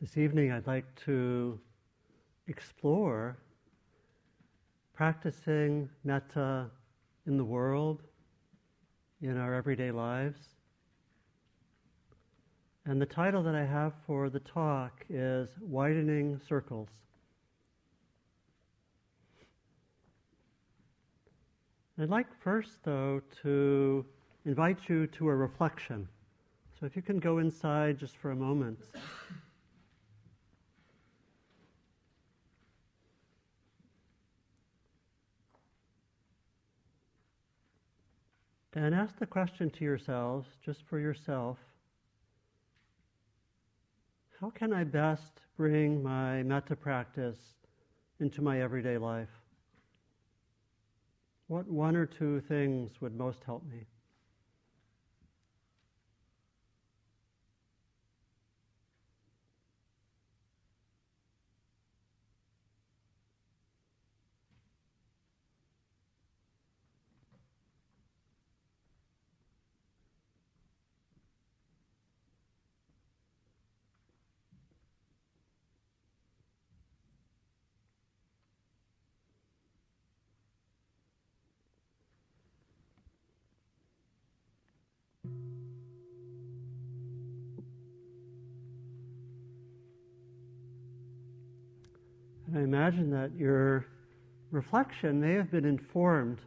This evening I'd like to explore practicing metta in the world, in our everyday lives. And the title that I have for the talk is Widening Circles. I'd like first, though, to invite you to a reflection. So if you can go inside just for a moment. And ask the question to yourselves, just for yourself, how can I best bring my metta practice into my everyday life? What one or two things would most help me? I imagine that your reflection may have been informed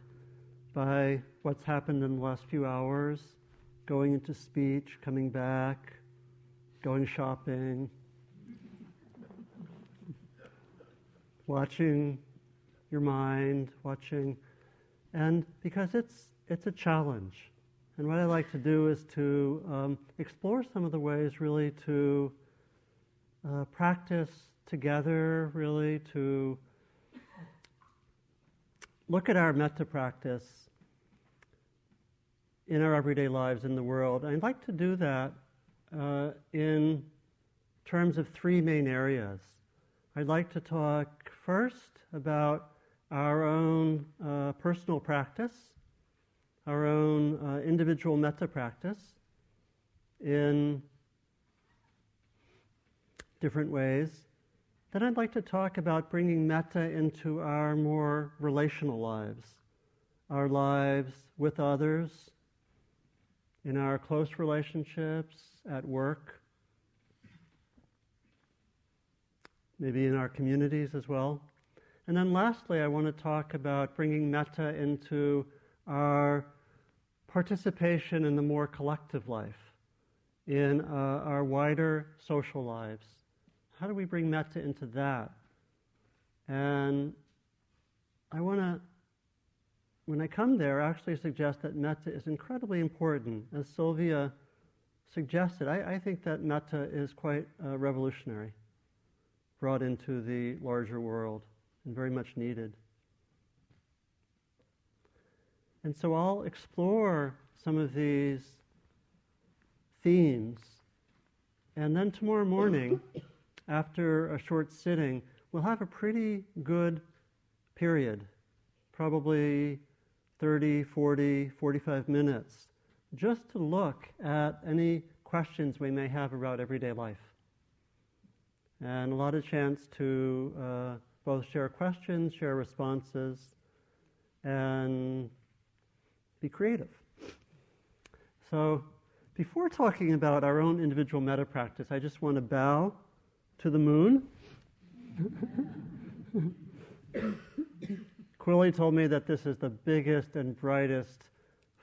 by what's happened in the last few hours, going into speech, coming back, going shopping, watching your mind, and because it's a challenge. And what I like to do is to explore some of the ways really to practice together, really, to look at our metta practice in our everyday lives in the world. I'd like to do that in terms of three main areas. I'd like to talk first about our own personal practice, our own individual metta practice in different ways. Then I'd like to talk about bringing metta into our more relational lives, our lives with others, in our close relationships, at work, maybe in our communities as well. And then lastly, I want to talk about bringing metta into our participation in the more collective life, in our wider social lives. How do we bring metta into that? And I want to, when I come there, actually suggest that metta is incredibly important. As Sylvia suggested, I think that metta is quite revolutionary, brought into the larger world, and very much needed. And so I'll explore some of these themes. And then tomorrow morning, after a short sitting, we'll have a pretty good period, probably 30, 40, 45 minutes, just to look at any questions we may have about everyday life. And a lot of chance to both share questions, share responses, and be creative. So before talking about our own individual metta practice, I just want to bow to the moon. Quilly told me that this is the biggest and brightest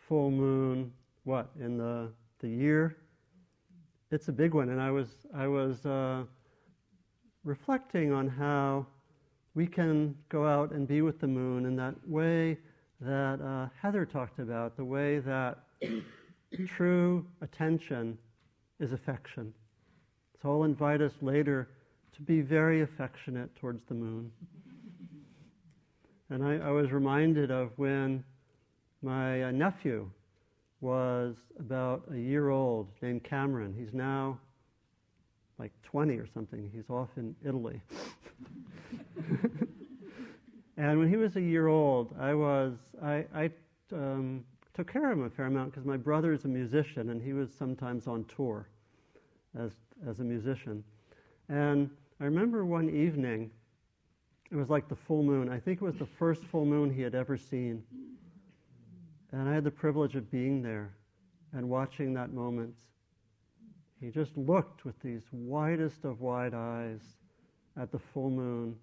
full moon, what, in the year? It's a big one, and I was reflecting on how we can go out and be with the moon in that way that Heather talked about, the way that true attention is affection. So I'll invite us later to be very affectionate towards the moon. And I was reminded of when my nephew was about a year old, named Cameron. He's now like 20 or something. He's off in Italy. And when he was a year old, I took care of him a fair amount because my brother is a musician and he was sometimes on tour as a musician. And I remember one evening, it was like the full moon. I think it was the first full moon he had ever seen. And I had the privilege of being there and watching that moment. He just looked with these widest of wide eyes at the full moon.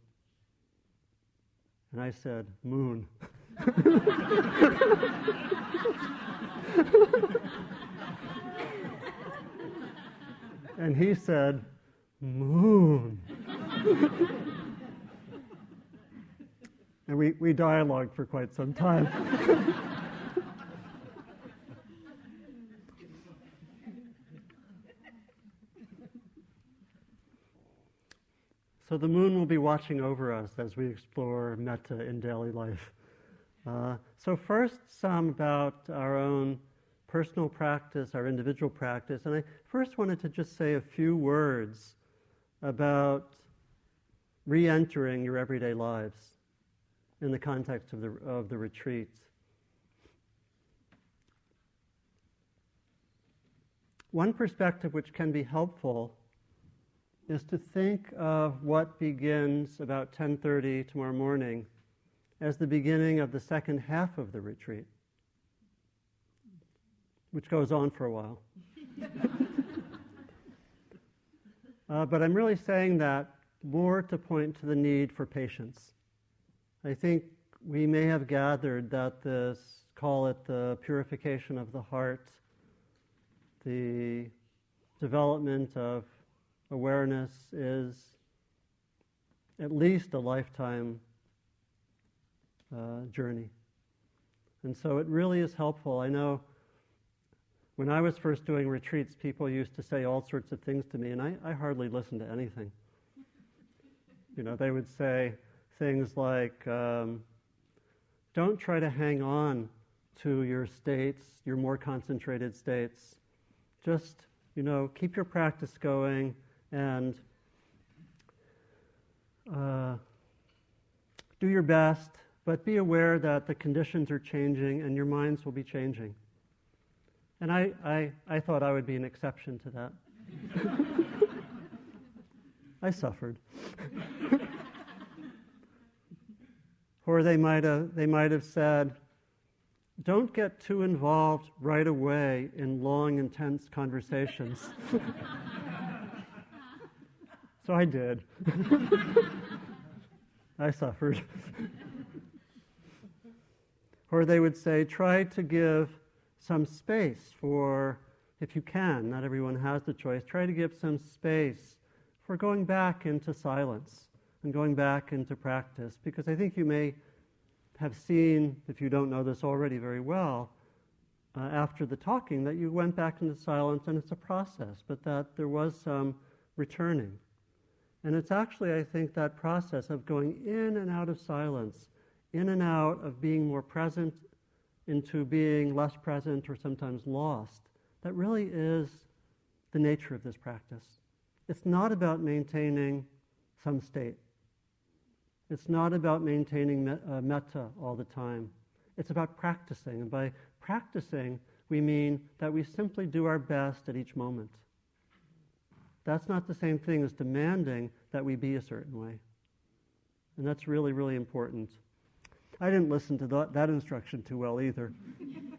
And I said, "Moon." And he said, "Moon." And we dialogued for quite some time. So the moon will be watching over us as we explore metta in daily life. So first, some about our own personal practice, our individual practice. And I first wanted to just say a few words about re-entering your everyday lives in the context of the retreat. One perspective which can be helpful is to think of what begins about 10:30 tomorrow morning as the beginning of the second half of the retreat, which goes on for a while. But I'm really saying that more to point to the need for patience. I think we may have gathered that this, call it the purification of the heart, the development of awareness, is at least a lifetime journey. And so it really is helpful. I know when I was first doing retreats, people used to say all sorts of things to me, and I hardly listened to anything. You know, they would say things like, don't try to hang on to your states, your more concentrated states. Just, you know, keep your practice going and do your best, but be aware that the conditions are changing and your minds will be changing. And I thought I would be an exception to that. I suffered. Or they might have said, don't get too involved right away in long, intense conversations. So I did. I suffered. Or they would say, try to give some space for, if you can, not everyone has the choice, try to give some space for going back into silence and going back into practice, because I think you may have seen, if you don't know this already very well, after the talking, that you went back into silence, and it's a process, but that there was some returning. And it's actually, I think, that process of going in and out of silence, in and out of being more present into being less present or sometimes lost, that really is the nature of this practice. It's not about maintaining some state. It's not about maintaining metta all the time. It's about practicing. And by practicing, we mean that we simply do our best at each moment. That's not the same thing as demanding that we be a certain way. And that's really, really important. I didn't listen to that instruction too well either.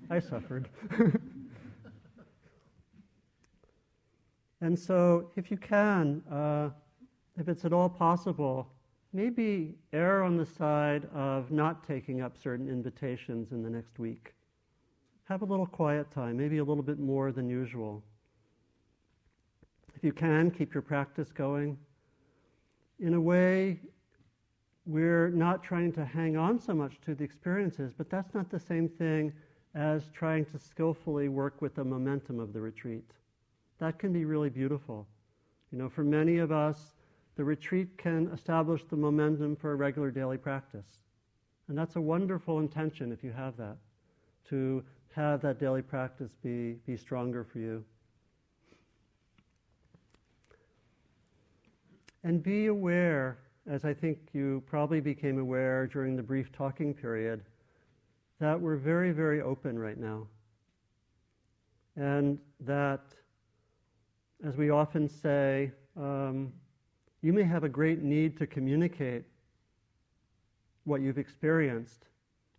I suffered. And so, if you can, if it's at all possible, maybe err on the side of not taking up certain invitations in the next week. Have a little quiet time, maybe a little bit more than usual. If you can, keep your practice going. In a way, we're not trying to hang on so much to the experiences, but that's not the same thing as trying to skillfully work with the momentum of the retreat. That can be really beautiful. You know, for many of us, the retreat can establish the momentum for a regular daily practice. And that's a wonderful intention if you have that, to have that daily practice be stronger for you. And be aware, as I think you probably became aware during the brief talking period, that we're very, very open right now. And that, as we often say, You may have a great need to communicate what you've experienced.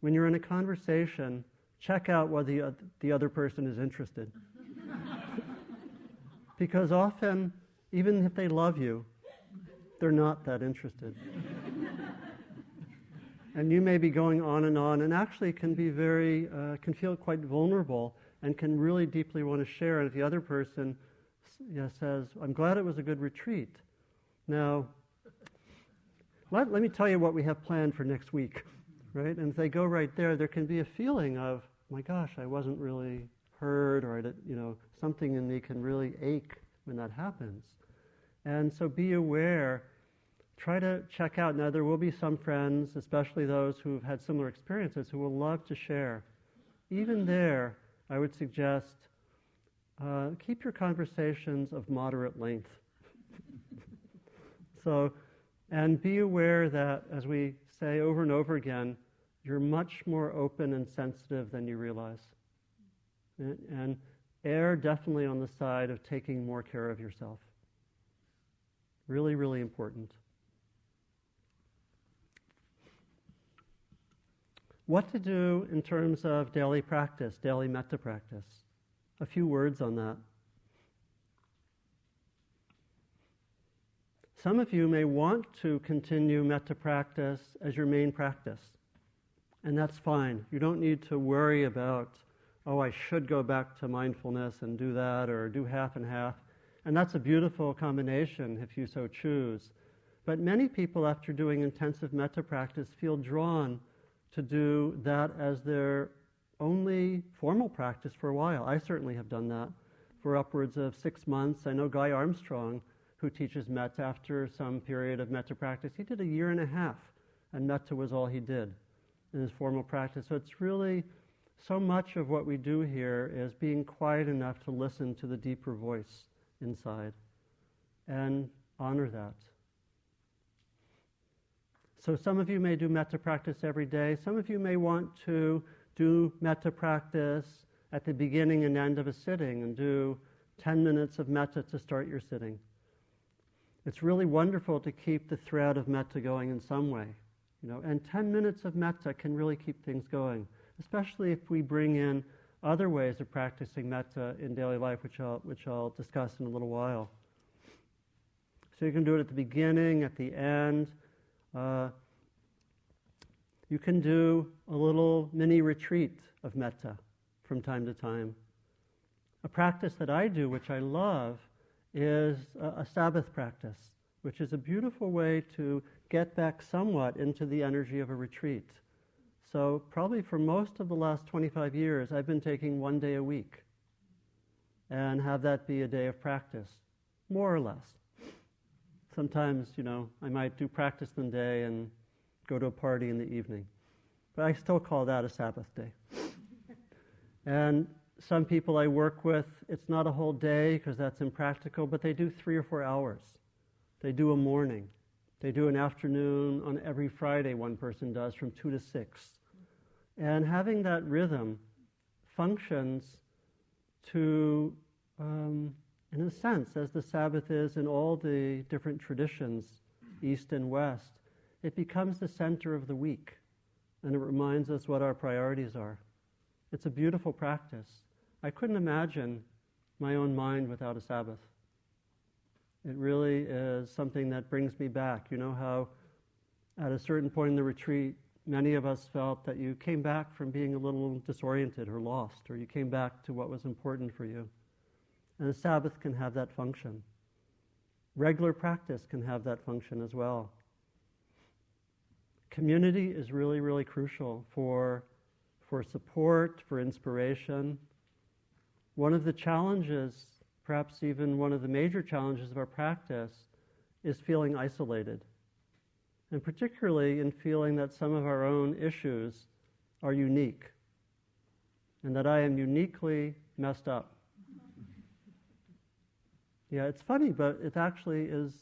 When you're in a conversation, check out whether the other person is interested. Because often, even if they love you, they're not that interested. And you may be going on, and actually can be very, can feel quite vulnerable, and can really deeply want to share. And if the other person says, "I'm glad it was a good retreat. Now, let me tell you what we have planned for next week," right? And if they go right there, there can be a feeling of, "My gosh, I wasn't really heard," or something in me can really ache when that happens. And so be aware. Try to check out. Now, there will be some friends, especially those who've had similar experiences, who will love to share. Even there, I would suggest keep your conversations of moderate length. So, and be aware that, as we say over and over again, you're much more open and sensitive than you realize. And err definitely on the side of taking more care of yourself. Really, really important. What to do in terms of daily practice, daily metta practice. A few words on that. Some of you may want to continue metta practice as your main practice, and that's fine. You don't need to worry about, oh, I should go back to mindfulness and do that, or do half and half. And that's a beautiful combination if you so choose. But many people, after doing intensive metta practice, feel drawn to do that as their only formal practice for a while. I certainly have done that for upwards of 6 months. I know Guy Armstrong, who teaches metta, after some period of metta practice, he did a year and a half, and metta was all he did in his formal practice. So it's really, so much of what we do here is being quiet enough to listen to the deeper voice inside and honor that. So some of you may do metta practice every day. Some of you may want to do metta practice at the beginning and end of a sitting and do 10 minutes of metta to start your sitting. It's really wonderful to keep the thread of metta going in some way, and 10 minutes of metta can really keep things going, especially if we bring in other ways of practicing metta in daily life, which I'll discuss in a little while. So you can do it at the beginning, at the end. You can do a little mini retreat of metta from time to time. A practice that I do, which I love, is a Sabbath practice, which is a beautiful way to get back somewhat into the energy of a retreat. So probably for most of the last 25 years, I've been taking one day a week and have that be a day of practice, more or less. Sometimes, I might do practice in the day and go to a party in the evening. But I still call that a Sabbath day. And some people I work with, it's not a whole day because that's impractical, but they do 3 or 4 hours. They do a morning. They do an afternoon. On every Friday, one person does from 2 to 6. And having that rhythm functions to... in a sense, as the Sabbath is in all the different traditions, East and West, it becomes the center of the week, and it reminds us what our priorities are. It's a beautiful practice. I couldn't imagine my own mind without a Sabbath. It really is something that brings me back. You know how at a certain point in the retreat, many of us felt that you came back from being a little disoriented or lost, or you came back to what was important for you. And the Sabbath can have that function. Regular practice can have that function as well. Community is really, really crucial for support, for inspiration. One of the challenges, perhaps even one of the major challenges of our practice, is feeling isolated. And particularly in feeling that some of our own issues are unique and that I am uniquely messed up. Yeah, it's funny, but it actually is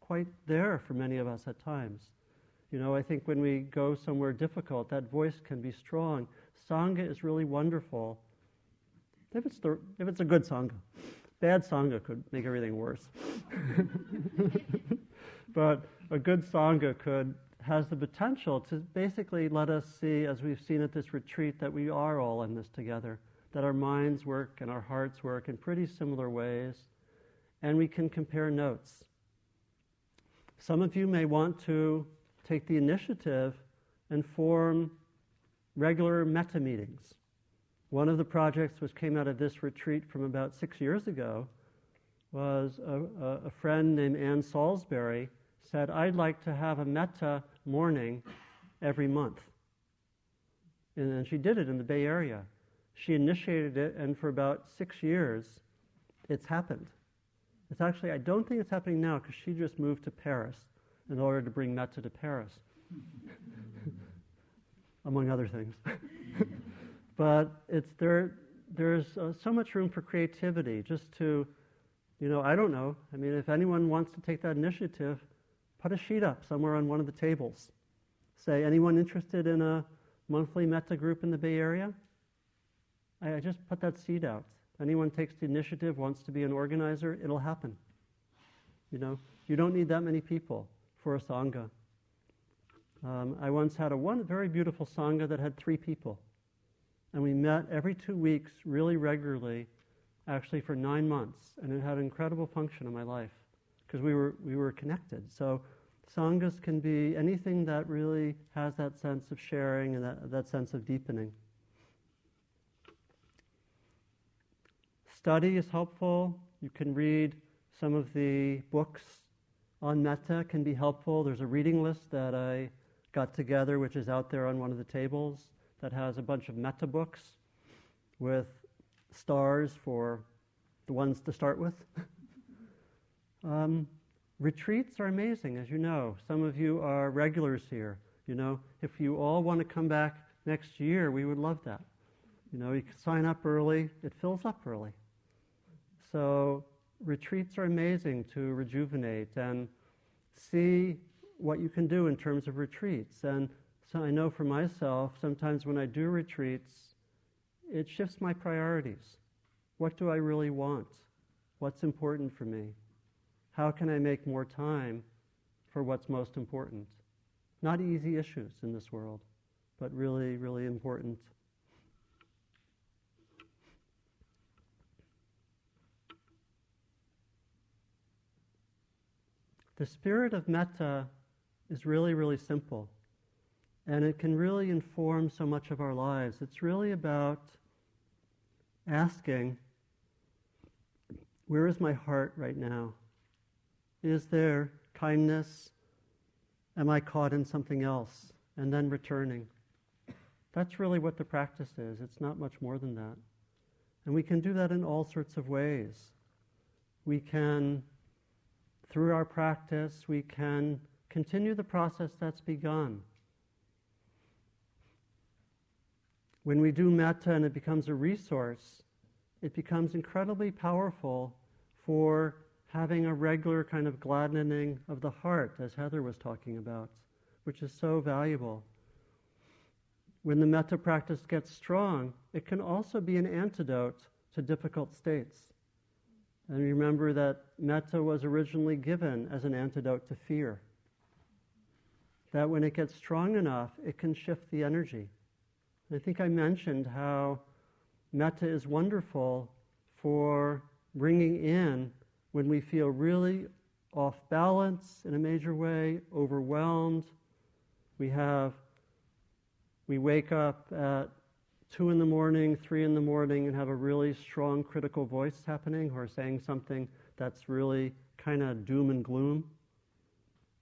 quite there for many of us at times. I think when we go somewhere difficult, that voice can be strong. Sangha is really wonderful. If it's a good sangha. Bad sangha could make everything worse. But a good Sangha has the potential to basically let us see, as we've seen at this retreat, that we are all in this together, that our minds work and our hearts work in pretty similar ways, and we can compare notes. Some of you may want to take the initiative and form regular metta meetings. One of the projects which came out of this retreat from about 6 years ago was a friend named Ann Salisbury said, "I'd like to have a metta morning every month." And she did it in the Bay Area. She initiated it, and for about 6 years, it's happened. It's actually, I don't think it's happening now because she just moved to Paris in order to bring metta to Paris, among other things. But it's there's so much room for creativity just to, I don't know. I mean, if anyone wants to take that initiative, put a sheet up somewhere on one of the tables. Say, anyone interested in a monthly metta group in the Bay Area? I just put that seed out. Anyone takes the initiative, wants to be an organizer, it'll happen. You don't need that many people for a Sangha. I once had one very beautiful Sangha that had 3 people. And we met every 2 weeks really regularly, actually for 9 months. And it had an incredible function in my life because we were connected. So Sanghas can be anything that really has that sense of sharing and that sense of deepening. Study is helpful. You can read some of the books on metta can be helpful. There's a reading list that I got together, which is out there on one of the tables, that has a bunch of metta books with stars for the ones to start with. Retreats are amazing, as you know. Some of you are regulars here. If you all want to come back next year, we would love that. You can sign up early. It fills up early. So retreats are amazing to rejuvenate and see what you can do in terms of retreats. And so I know for myself, sometimes when I do retreats, it shifts my priorities. What do I really want? What's important for me? How can I make more time for what's most important? Not easy issues in this world, but really, really important. The spirit of metta is really, really simple, and it can really inform so much of our lives. It's really about asking, where is my heart right now? Is there kindness? Am I caught in something else? And then returning. That's really what the practice is. It's not much more than that. And we can do that in all sorts of ways. We can... Through our practice, we can continue the process that's begun. When we do metta and it becomes a resource, it becomes incredibly powerful for having a regular kind of gladdening of the heart, as Heather was talking about, which is so valuable. When the metta practice gets strong, it can also be an antidote to difficult states. And remember that metta was originally given as an antidote to fear. That when it gets strong enough, it can shift the energy. And I think I mentioned how metta is wonderful for bringing in when we feel really off balance in a major way, overwhelmed. We wake up at 2 in the morning, 3 in the morning, and have a really strong critical voice happening or saying something that's really kind of doom and gloom.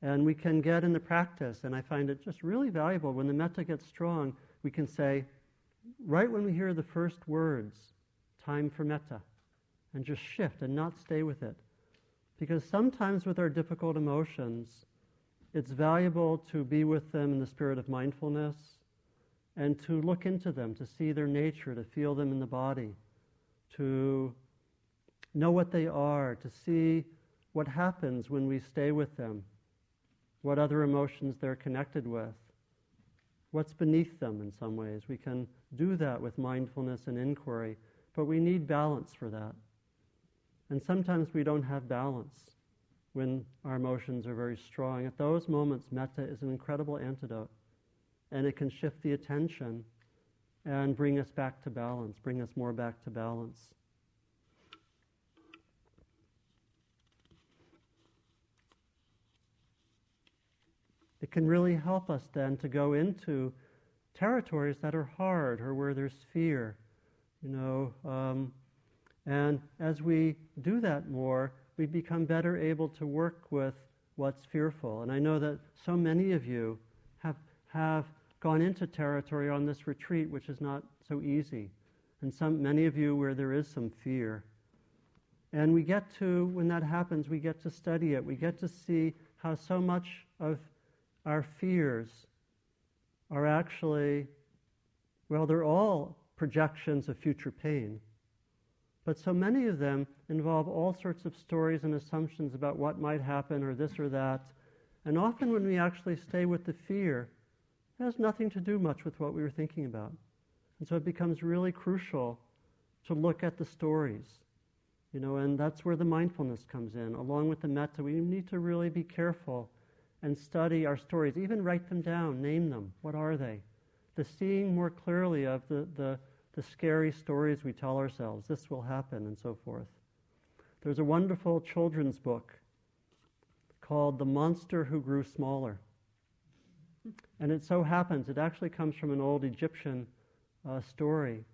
And we can get in the practice, and I find it just really valuable when the metta gets strong, we can say, right when we hear the first words, time for metta, and just shift and not stay with it. Because sometimes with our difficult emotions, it's valuable to be with them in the spirit of mindfulness, and to look into them, to see their nature, to feel them in the body, to know what they are, to see what happens when we stay with them, what other emotions they're connected with, what's beneath them in some ways. We can do that with mindfulness and inquiry, but we need balance for that. And sometimes we don't have balance. when our emotions are very strong. At those moments, metta is an incredible antidote, and it can shift the attention and bring us back to balance, bring us more back to balance. It can really help us then to go into territories that are hard or where there's fear, you know. And as we do that more, we become better able to work with what's fearful. And I know that so many of you have gone into territory on this retreat, which is not so easy. And many of you where there is some fear. And we get to, when that happens, we get to study it. We get to see how so much of our fears are actually, well, they're all projections of future pain. But so many of them involve all sorts of stories and assumptions about what might happen or this or that. And often when we actually stay with the fear, it has nothing to do much with what we were thinking about. And so it becomes really crucial to look at the stories, you know, and that's where the mindfulness comes in. Along with the metta, we need to really be careful and study our stories, even write them down, name them. What are they? The seeing more clearly of the scary stories we tell ourselves, this will happen, and so forth. There's a wonderful children's book called The Monster Who Grew Smaller. And it so happens, it actually comes from an old Egyptian story.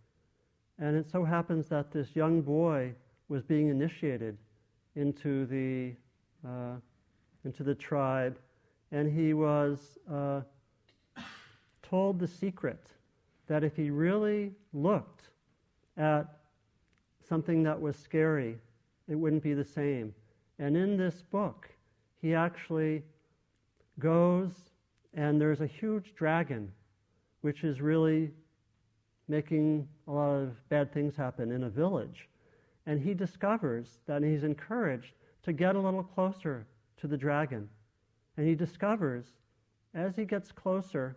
And it so happens that this young boy was being initiated into the tribe, and he was told the secret that if he really looked at something that was scary, it wouldn't be the same. And in this book, he actually goes, and there's a huge dragon, which is really making a lot of bad things happen in a village. And he discovers that he's encouraged to get a little closer to the dragon. And he discovers, as he gets closer,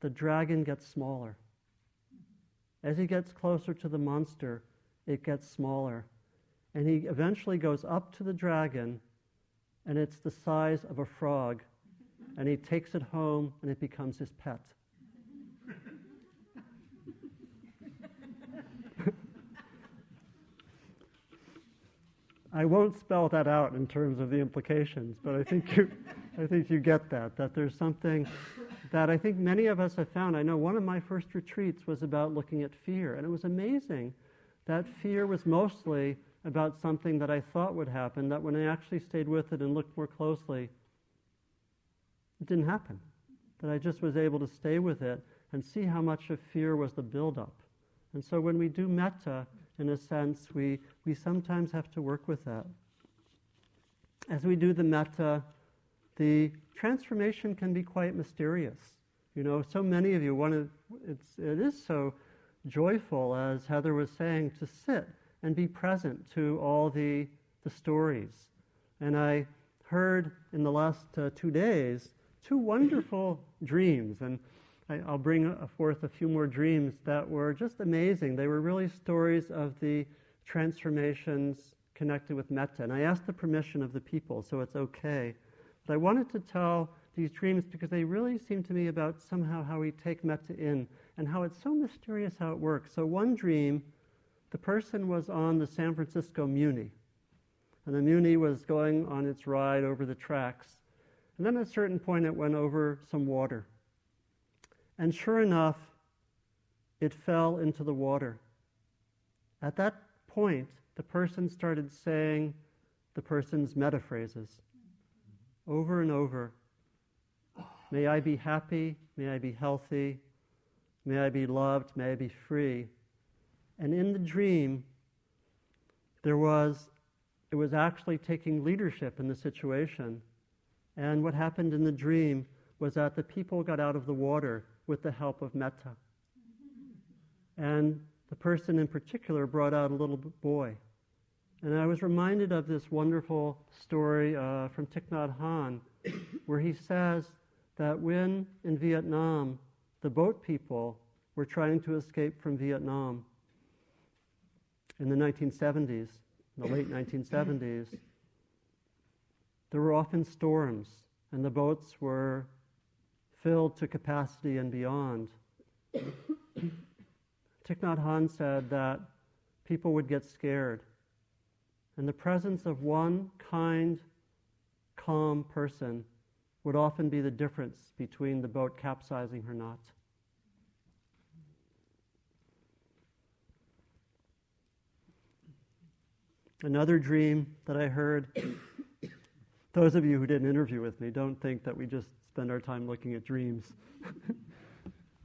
the dragon gets smaller. As he gets closer to the monster, it gets smaller. And he eventually goes up to the dragon, and it's the size of a frog. And he takes it home, and it becomes his pet. I won't spell that out in terms of the implications, but I think you get that there's something that I think many of us have found. I know one of my first retreats was about looking at fear, and it was amazing that fear was mostly about something that I thought would happen, that when I actually stayed with it and looked more closely, it didn't happen. That I just was able to stay with it and see how much of fear was the buildup. And so when we do metta, in a sense, we sometimes have to work with that. As we do the metta, the transformation can be quite mysterious. You know, so many of you it is so joyful, as Heather was saying, to sit and be present to all the stories. And I heard in the last 2 days 2 wonderful dreams, and I'll bring forth a few more dreams that were just amazing. They were really stories of the transformations connected with metta. And I asked the permission of the people, so it's okay. But I wanted to tell these dreams because they really seem to me about somehow how we take metta in and how it's so mysterious how it works. So one dream, the person was on the San Francisco Muni. And the Muni was going on its ride over the tracks. And then at a certain point it went over some water. And sure enough, it fell into the water. At that point, the person started saying the person's metta phrases over and over. May I be happy, may I be healthy, may I be loved, may I be free. And in the dream, it was actually taking leadership in the situation. And what happened in the dream was that the people got out of the water with the help of metta. And the person in particular brought out a little boy. And I was reminded of this wonderful story from Thich Nhat Hanh, where he says that when in Vietnam, the boat people were trying to escape from Vietnam in the late 1970s, There were often storms, and the boats were filled to capacity and beyond. Thich Nhat Hanh said that people would get scared. And the presence of one kind, calm person would often be the difference between the boat capsizing or not. Another dream that I heard, those of you who did an interview with me, don't think that we just spend our time looking at dreams.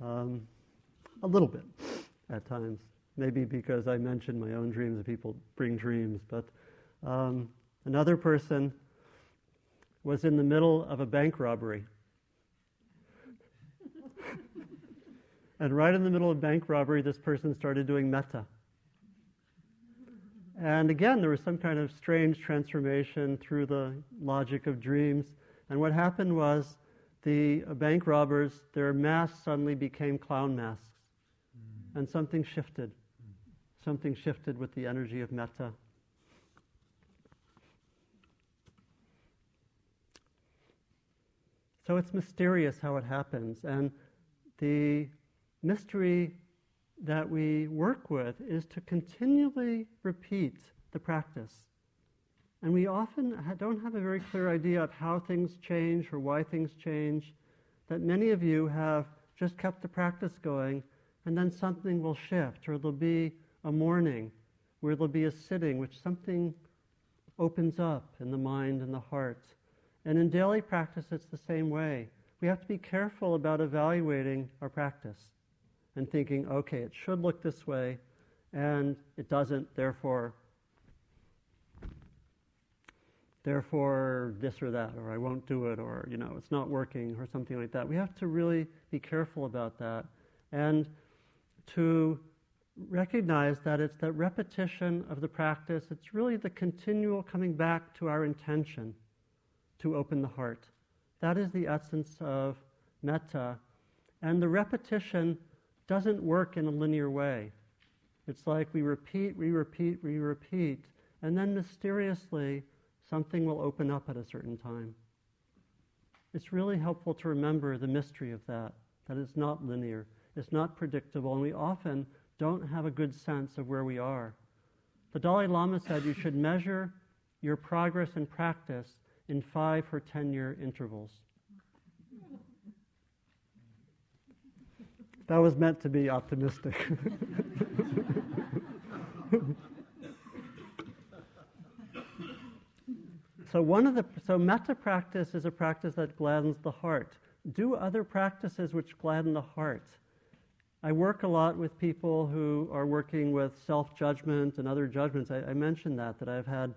A little bit at times. Maybe because I mentioned my own dreams and people bring dreams. But another person was in the middle of a bank robbery. And right in the middle of bank robbery, this person started doing metta. And again, there was some kind of strange transformation through the logic of dreams. And what happened was the bank robbers, their masks suddenly became clown masks. And something shifted. Something shifted with the energy of metta. So it's mysterious how it happens. And the mystery that we work with is to continually repeat the practice. And we often don't have a very clear idea of how things change or why things change, that many of you have just kept the practice going, and then something will shift, or there'll be a morning where there'll be a sitting, which something opens up in the mind and the heart. And in daily practice, it's the same way. We have to be careful about evaluating our practice and thinking, okay, it should look this way, and it doesn't, therefore this or that, or I won't do it, or it's not working, or something like that. We have to really be careful about that. And to recognize that it's that repetition of the practice, it's really the continual coming back to our intention to open the heart. That is the essence of metta. And the repetition doesn't work in a linear way. It's like we repeat, we repeat, and then mysteriously something will open up at a certain time. It's really helpful to remember the mystery of that, that it's not linear. It's not predictable, and we often don't have a good sense of where we are. The Dalai Lama said you should measure your progress in practice in 5 or 10-year intervals. That was meant to be optimistic. So metta practice is a practice that gladdens the heart. Do other practices which gladden the heart. I work a lot with people who are working with self-judgment and other judgments. I mentioned that I've had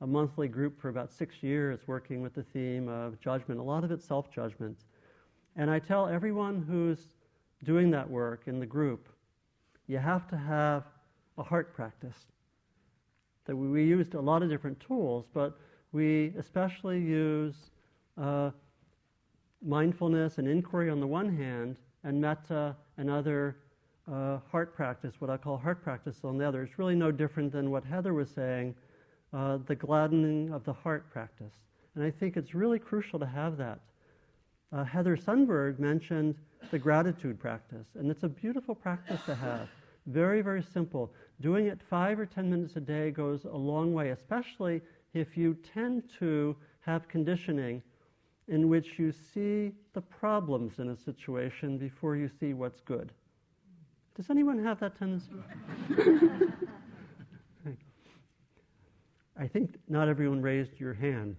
a monthly group for about 6 years working with the theme of judgment, a lot of it self-judgment. And I tell everyone who's doing that work in the group, you have to have a heart practice. That we used a lot of different tools, but we especially use mindfulness and inquiry on the one hand, and metta and other heart practice, what I call heart practice on the other. It's really no different than what Heather was saying, the gladdening of the heart practice. And I think it's really crucial to have that. Heather Sundberg mentioned the gratitude practice, and it's a beautiful practice to have. Very, very simple. Doing it 5 or 10 minutes a day goes a long way, especially if you tend to have conditioning in which you see the problems in a situation before you see what's good. Does anyone have that tendency? I think not everyone raised your hand.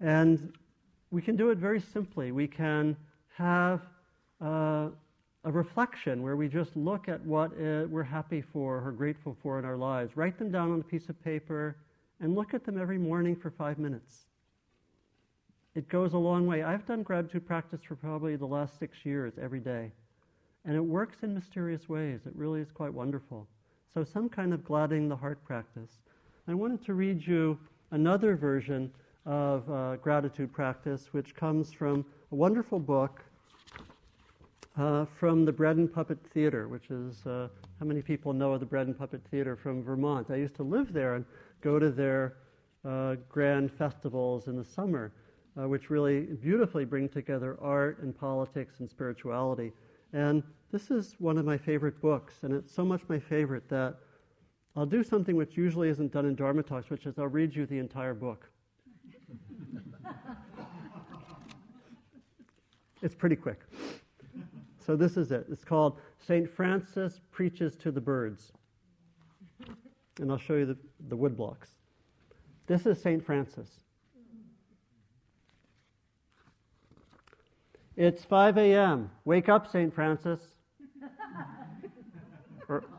And we can do it very simply. We can have a reflection where we just look at what we're happy for or grateful for in our lives. Write them down on a piece of paper, and look at them every morning for 5 minutes. It goes a long way. I've done gratitude practice for probably the last 6 years every day. And it works in mysterious ways. It really is quite wonderful. So some kind of gladdening the heart practice. I wanted to read you another version of gratitude practice, which comes from a wonderful book from the Bread and Puppet Theater, which is, how many people know of the Bread and Puppet Theater from Vermont? I used to live there and go to their grand festivals in the summer, which really beautifully bring together art and politics and spirituality. And this is one of my favorite books, and it's so much my favorite that I'll do something which usually isn't done in Dharma talks, which is I'll read you the entire book. It's pretty quick. So this is it. It's called St. Francis Preaches to the Birds. And I'll show you the wood blocks. This is St. Francis. It's 5 a.m. Wake up, St. Francis.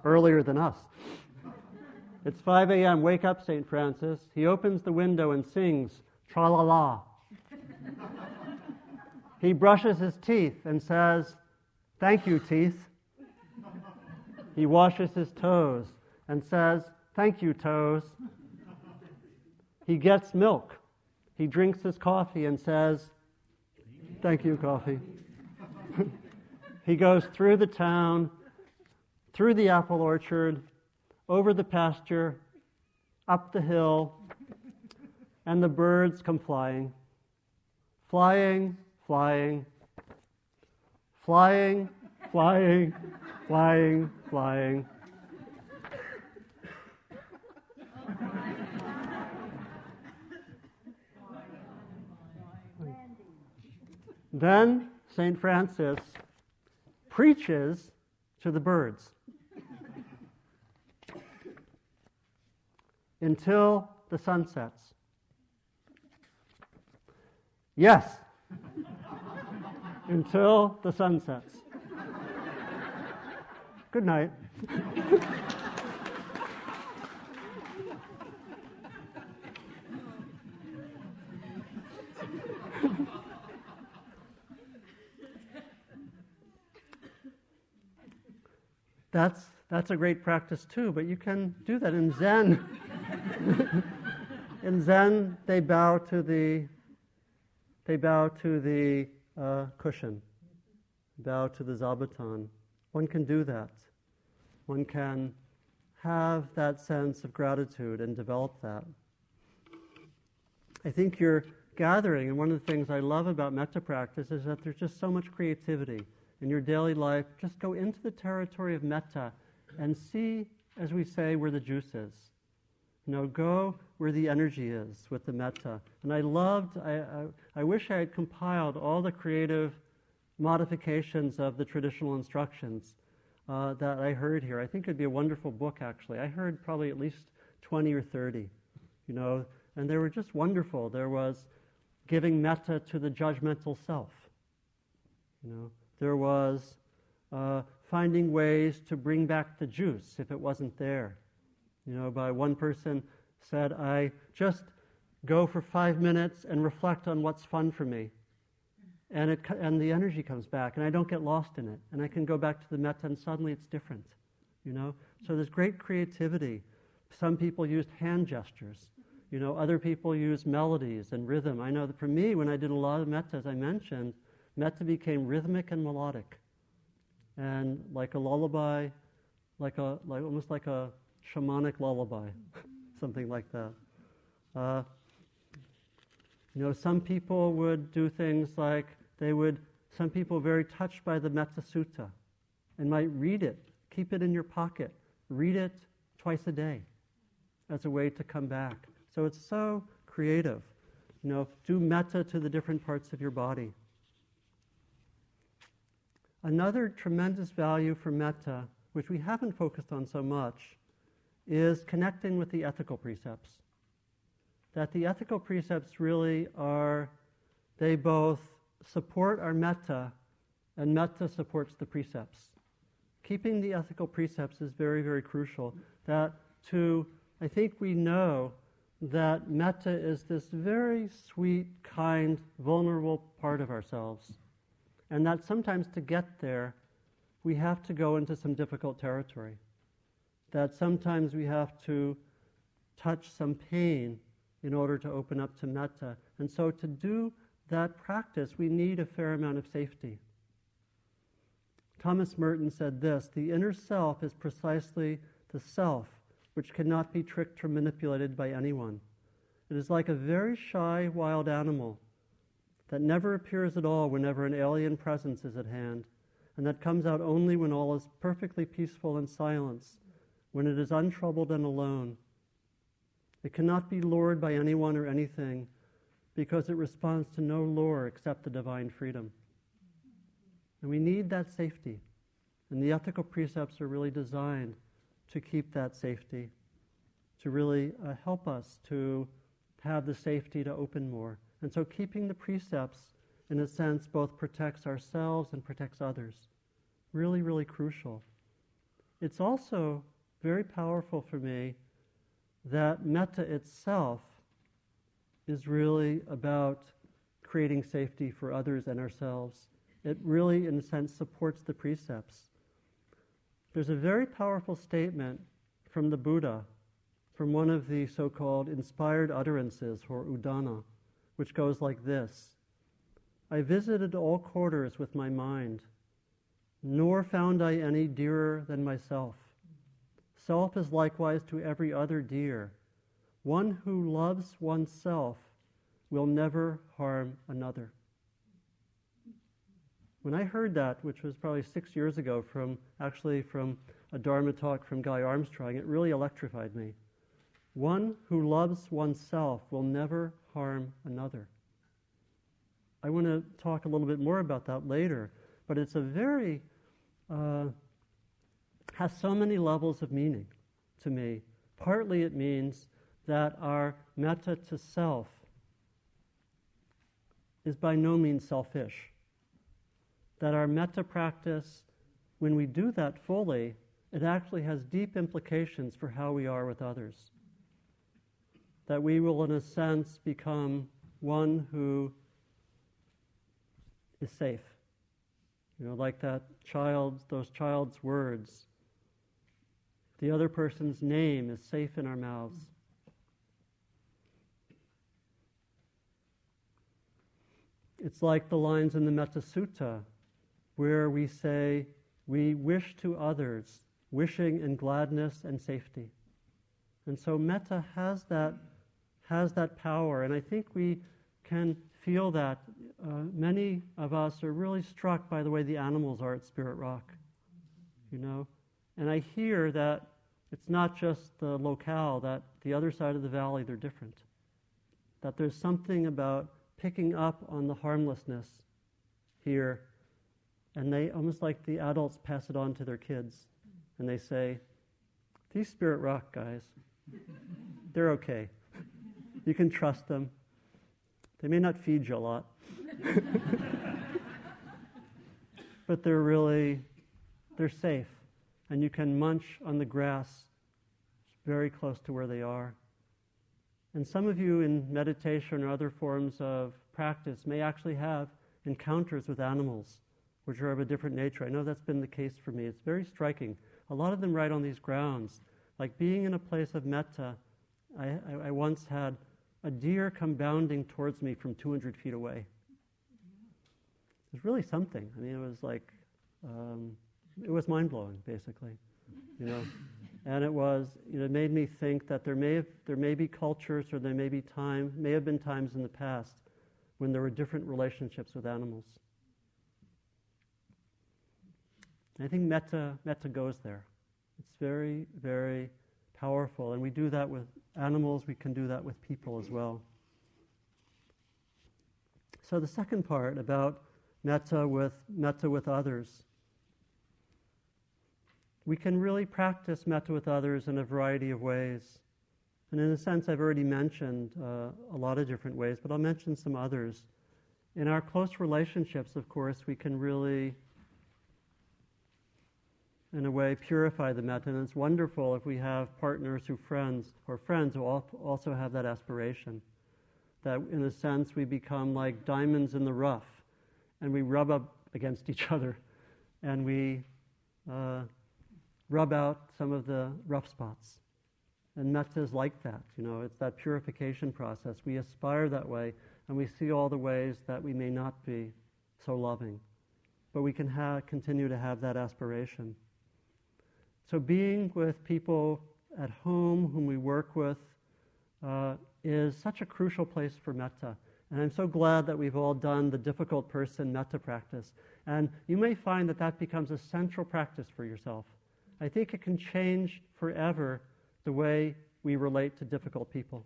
Earlier than us. It's 5 a.m. Wake up, St. Francis. He opens the window and sings, tra-la-la. He brushes his teeth and says, thank you, teeth. He washes his toes and says, thank you, toes. He gets milk. He drinks his coffee and says, thank you, coffee. He goes through the town, through the apple orchard, over the pasture, up the hill, and the birds come flying. Flying, flying, flying, flying, flying, flying. Then St. Francis preaches to the birds until the sun sets. Yes. Until the sun sets. Good night. That's a great practice too, but you can do that in Zen. In Zen, they bow to the cushion, bow to the zabuton. One can do that. One can have that sense of gratitude and develop that. I think your gathering, and one of the things I love about metta practice is that there's just so much creativity in your daily life. Just go into the territory of metta and see, as we say, where the juice is. You know, go where the energy is with the metta. And I wish I had compiled all the creative modifications of the traditional instructions that I heard here. I think it'd be a wonderful book, actually. I heard probably at least 20 or 30, you know, and they were just wonderful. There was giving metta to the judgmental self, you know. There was finding ways to bring back the juice if it wasn't there. You know, by one person said, I just go for 5 minutes and reflect on what's fun for me. And the energy comes back, and I don't get lost in it. And I can go back to the metta, and suddenly it's different, you know? So there's great creativity. Some people used hand gestures. You know, other people used melodies and rhythm. I know that for me, when I did a lot of metta, as I mentioned, metta became rhythmic and melodic. And like a lullaby, almost like a shamanic lullaby, something like that. You know, some people would do things like some people very touched by the Metta Sutta and might read it, keep it in your pocket, read it twice a day as a way to come back. So it's so creative. You know, do metta to the different parts of your body. Another tremendous value for metta, which we haven't focused on so much, is connecting with the ethical precepts. That the ethical precepts really are, they both support our metta, and metta supports the precepts. Keeping the ethical precepts is very, very crucial. I think we know that metta is this very sweet, kind, vulnerable part of ourselves. And that sometimes to get there, we have to go into some difficult territory. That sometimes we have to touch some pain in order to open up to metta. And so to do that practice, we need a fair amount of safety. Thomas Merton said this, "The inner self is precisely the self which cannot be tricked or manipulated by anyone. It is like a very shy wild animal that never appears at all whenever an alien presence is at hand, and that comes out only when all is perfectly peaceful and silence, when it is untroubled and alone. It cannot be lured by anyone or anything, because it responds to no lure except the divine freedom." And we need that safety. And the ethical precepts are really designed to keep that safety, to really help us to have the safety to open more. And so keeping the precepts, in a sense, both protects ourselves and protects others. Really, really crucial. It's also very powerful for me that metta itself is really about creating safety for others and ourselves. It really, in a sense, supports the precepts. There's a very powerful statement from the Buddha, from one of the so-called inspired utterances, or udana, which goes like this. "I visited all quarters with my mind, nor found I any dearer than myself. Self is likewise to every other dear. One who loves oneself will never harm another." When I heard that, which was probably 6 years ago from a Dharma talk from Guy Armstrong, it really electrified me. One who loves oneself will never harm another. I want to talk a little bit more about that later, but it's a very, has so many levels of meaning to me. Partly it means that our metta to self is by no means selfish. That our metta practice, when we do that fully, it actually has deep implications for how we are with others. That we will, in a sense, become one who is safe. You know, like that child's words. The other person's name is safe in our mouths. It's like the lines in the Metta Sutta where we say, we wish to others, wishing in gladness and safety. And so metta has that power, and I think we can feel that. Many of us are really struck by the way the animals are at Spirit Rock, you know? And I hear that it's not just the locale, that the other side of the valley, they're different. That there's something about picking up on the harmlessness here, and they almost like the adults pass it on to their kids, and they say, "These Spirit Rock guys, they're okay. You can trust them. They may not feed you a lot, but they're safe, and you can munch on the grass very close to where they are." And some of you in meditation or other forms of practice may actually have encounters with animals which are of a different nature. I know that's been the case for me. It's very striking. A lot of them right on these grounds. Like being in a place of metta, I once had a deer come bounding towards me from 200 feet away. It was really something. I mean, it was like, it was mind-blowing, basically, you know. And it was, you know, it made me think that there may be cultures or there may have been times in the past when there were different relationships with animals. And I think metta goes there. It's very, very powerful, and we do that with animals. We can do that with people as well. So the second part about metta with others. We can really practice metta with others in a variety of ways. And in a sense, I've already mentioned a lot of different ways, but I'll mention some others. In our close relationships, of course, we can really, in a way, purify the metta. And it's wonderful if we have partners who friends who also have that aspiration. That, in a sense, we become like diamonds in the rough, and we rub up against each other, and we rub out some of the rough spots. And metta is like that, you know, it's that purification process. We aspire that way, and we see all the ways that we may not be so loving. but we can continue to have that aspiration. So being with people at home whom we work with is such a crucial place for metta. And I'm so glad that we've all done the difficult person metta practice. And you may find that that becomes a central practice for yourself. I think it can change forever the way we relate to difficult people.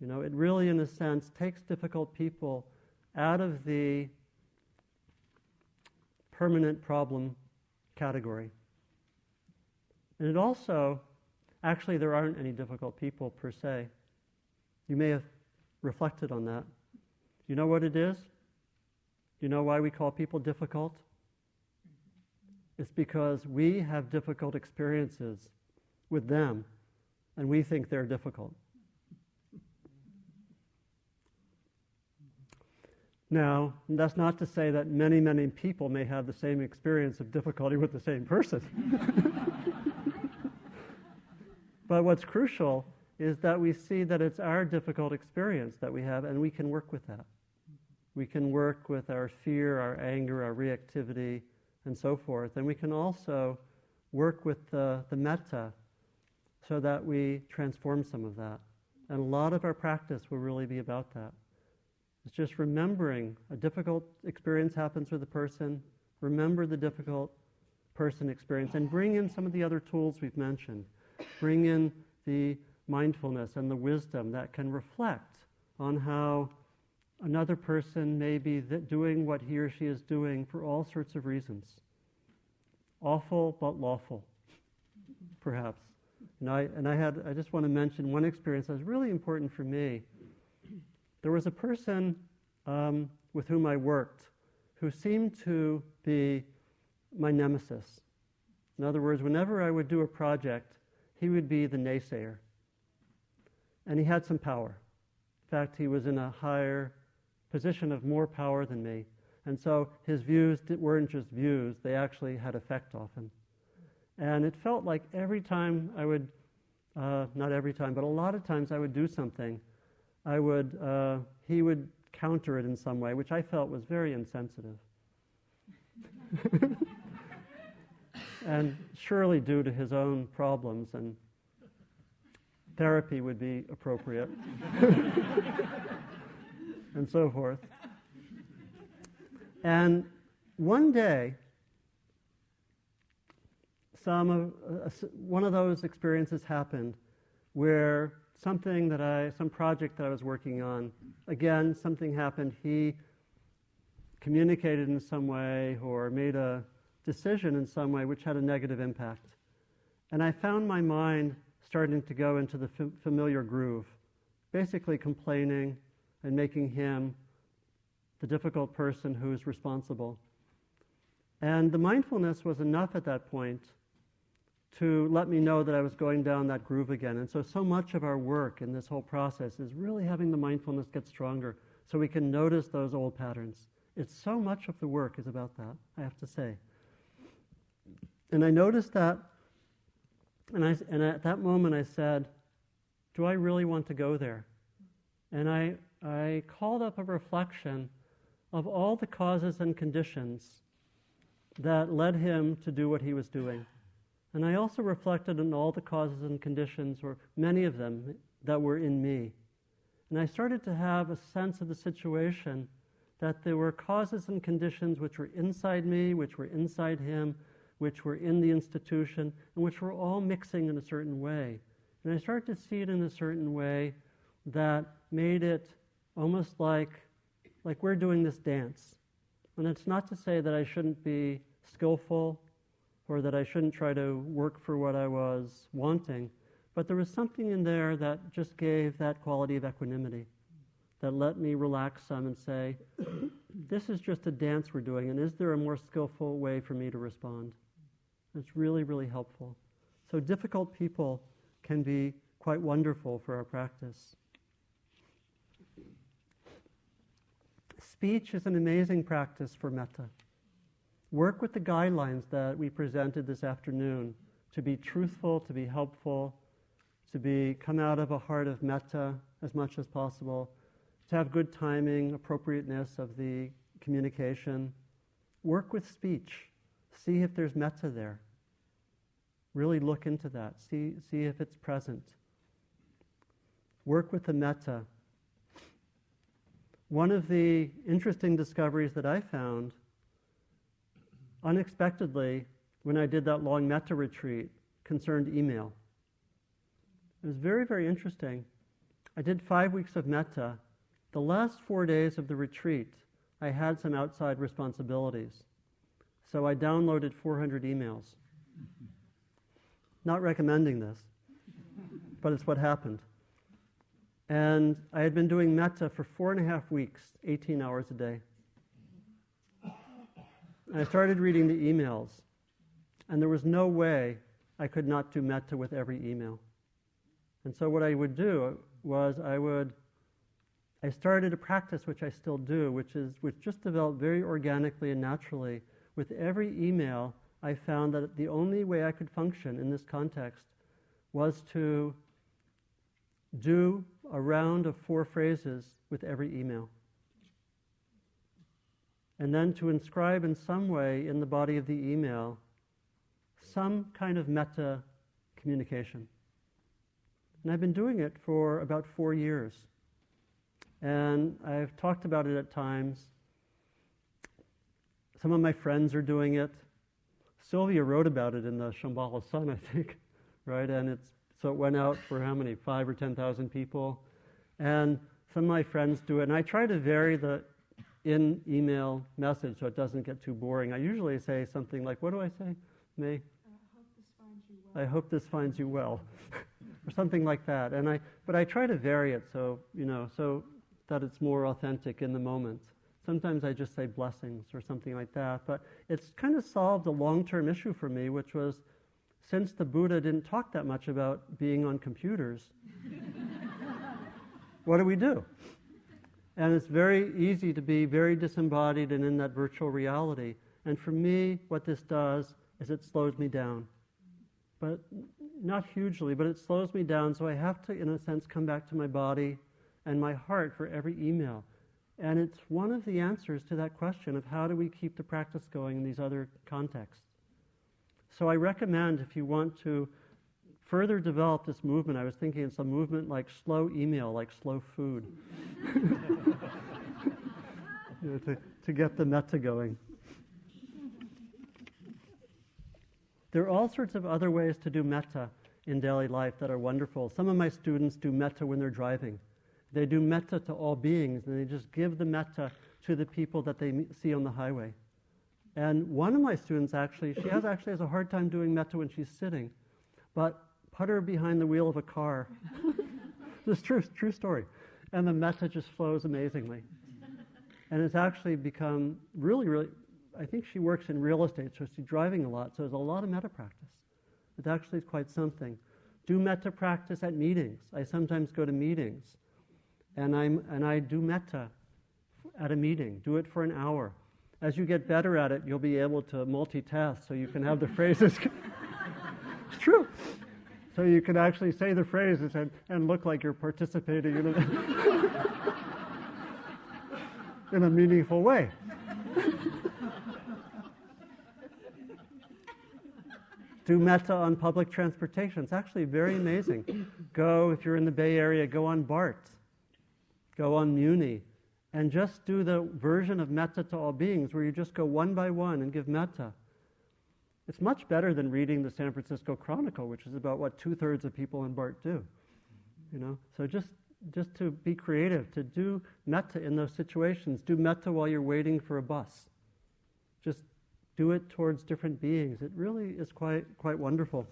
You know, it really, in a sense, takes difficult people out of the permanent problem category. And it also, actually, there aren't any difficult people per se. You may have reflected on that. You know what it is? You know why we call people difficult? It's because we have difficult experiences with them, and we think they're difficult. Now, that's not to say that many, many people may have the same experience of difficulty with the same person. But what's crucial is that we see that it's our difficult experience that we have, and we can work with that. We can work with our fear, our anger, our reactivity, and so forth. And we can also work with the metta so that we transform some of that. And a lot of our practice will really be about that. It's just remembering a difficult experience happens with a person, remember the difficult person experience, and bring in some of the other tools we've mentioned. Bring in the mindfulness and the wisdom that can reflect on how another person may be doing what he or she is doing for all sorts of reasons. Awful but lawful, perhaps. I just want to mention one experience that was really important for me. There was a person with whom I worked who seemed to be my nemesis. In other words, whenever I would do a project, he would be the naysayer. And he had some power. In fact, he was in a higher position of more power than me. And so his views weren't just views, they actually had effect often. And it felt like every time I would, not every time, but a lot of times I would do something, he would counter it in some way, which I felt was very insensitive. And surely due to his own problems, and therapy would be appropriate, and so forth. And one day, one of those experiences happened where some project that I was working on, again, something happened. He communicated in some way or made a decision in some way which had a negative impact. And I found my mind starting to go into the familiar groove, basically complaining and making him the difficult person who is responsible. And the mindfulness was enough at that point to let me know that I was going down that groove again. And so much of our work in this whole process is really having the mindfulness get stronger so we can notice those old patterns. It's so much of the work is about that, I have to say. And I noticed that, and at that moment I said, do I really want to go there? And I called up a reflection of all the causes and conditions that led him to do what he was doing. And I also reflected on all the causes and conditions, or many of them, that were in me. And I started to have a sense of the situation that there were causes and conditions which were inside me, which were inside him, which were in the institution, and which were all mixing in a certain way. And I started to see it in a certain way that made it almost like we're doing this dance. And it's not to say that I shouldn't be skillful or that I shouldn't try to work for what I was wanting, but there was something in there that just gave that quality of equanimity, that let me relax some and say, this is just a dance we're doing, and is there a more skillful way for me to respond? It's really, really helpful. So difficult people can be quite wonderful for our practice. Speech is an amazing practice for metta. Work with the guidelines that we presented this afternoon to be truthful, to be helpful, come out of a heart of metta as much as possible, to have good timing, appropriateness of the communication, Work with speech. See if there's metta there. Really look into that. See if it's present. Work with the metta. One of the interesting discoveries that I found, unexpectedly, when I did that long metta retreat, concerned email. It was very, very interesting. I did 5 weeks of metta. The last 4 days of the retreat, I had some outside responsibilities. So I downloaded 400 emails. Not recommending this, but it's what happened. And I had been doing metta for 4.5 weeks, 18 hours a day. And I started reading the emails. And there was no way I could not do metta with every email. And so what I would do was I started a practice, which I still do, which just developed very organically and naturally. With every email, I found that the only way I could function in this context was to do a round of 4 phrases with every email. And then to inscribe in some way in the body of the email some kind of metta communication. And I've been doing it for about 4 years. And I've talked about it at times. Some of my friends are doing it. Sylvia wrote about it in the Shambhala Sun, I think, right? And so it went out for how many, 5,000 or 10,000 people. And some of my friends do it. And I try to vary the in-email message so it doesn't get too boring. I usually say something like, what do I say? May? I hope this finds you well. I hope this finds you well. Or something like that. And I try to vary it so that it's more authentic in the moment. Sometimes I just say blessings or something like that. But it's kind of solved a long-term issue for me, which was, since the Buddha didn't talk that much about being on computers, what do we do? And it's very easy to be very disembodied and in that virtual reality. And for me, what this does is it slows me down. But not hugely, but it slows me down, so I have to, in a sense, come back to my body and my heart for every email. And it's one of the answers to that question of how do we keep the practice going in these other contexts. So I recommend, if you want to further develop this movement, I was thinking it's a movement like slow email, like slow food, to get the metta going. There are all sorts of other ways to do metta in daily life that are wonderful. Some of my students do metta when they're driving. They do metta to all beings, and they just give the metta to the people that they see on the highway. And one of my students she has a hard time doing metta when she's sitting, but put her behind the wheel of a car. This is true story. And the metta just flows amazingly. And it's actually become really, really, I think she works in real estate, so she's driving a lot, so there's a lot of metta practice. It's actually quite something. Do metta practice at meetings. I sometimes go to meetings, and I do metta at a meeting. Do it for an hour. As you get better at it, you'll be able to multitask, so you can have the phrases. It's true. So you can actually say the phrases and look like you're participating in a meaningful way. Do metta on public transportation. It's actually very amazing. Go, if you're in the Bay Area, go on BART. Go on Muni. And just do the version of metta to all beings where you just go one by one and give metta. It's much better than reading the San Francisco Chronicle, which is about what 2/3 of people in BART do. So just to be creative, to do metta in those situations. Do metta while you're waiting for a bus. Just do it towards different beings. It really is quite wonderful.